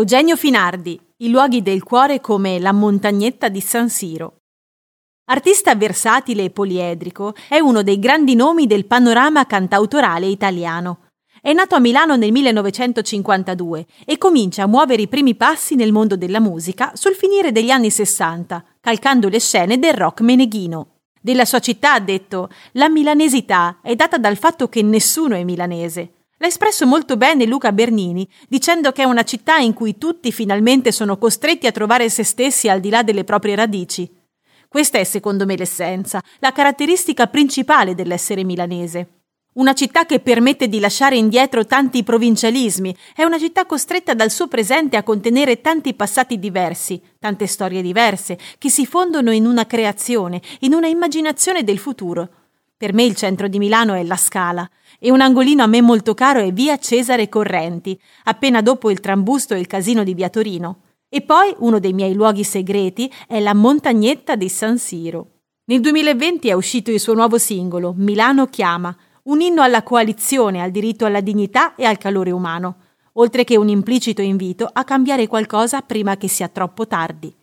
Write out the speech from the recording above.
Eugenio Finardi, i luoghi del cuore come la Montagnetta di San Siro. Artista versatile e poliedrico, è uno dei grandi nomi del panorama cantautorale italiano. È nato a Milano nel 1952 e comincia a muovere i primi passi nel mondo della musica sul finire degli anni 60, calcando le scene del rock meneghino. Della sua città ha detto: «La milanesità è data dal fatto che nessuno è milanese». L'ha espresso molto bene Luca Bernini, dicendo che è una città in cui tutti finalmente sono costretti a trovare se stessi al di là delle proprie radici. Questa è, secondo me, l'essenza, la caratteristica principale dell'essere milanese. Una città che permette di lasciare indietro tanti provincialismi, è una città costretta dal suo presente a contenere tanti passati diversi, tante storie diverse, che si fondono in una creazione, in una immaginazione del futuro. Per me il centro di Milano è La Scala, e un angolino a me molto caro è Via Cesare Correnti, appena dopo il trambusto e il casino di Via Torino. E poi uno dei miei luoghi segreti è la Montagnetta di San Siro. Nel 2020 è uscito il suo nuovo singolo, Milano chiama, un inno alla coalizione, al diritto alla dignità e al calore umano, oltre che un implicito invito a cambiare qualcosa prima che sia troppo tardi.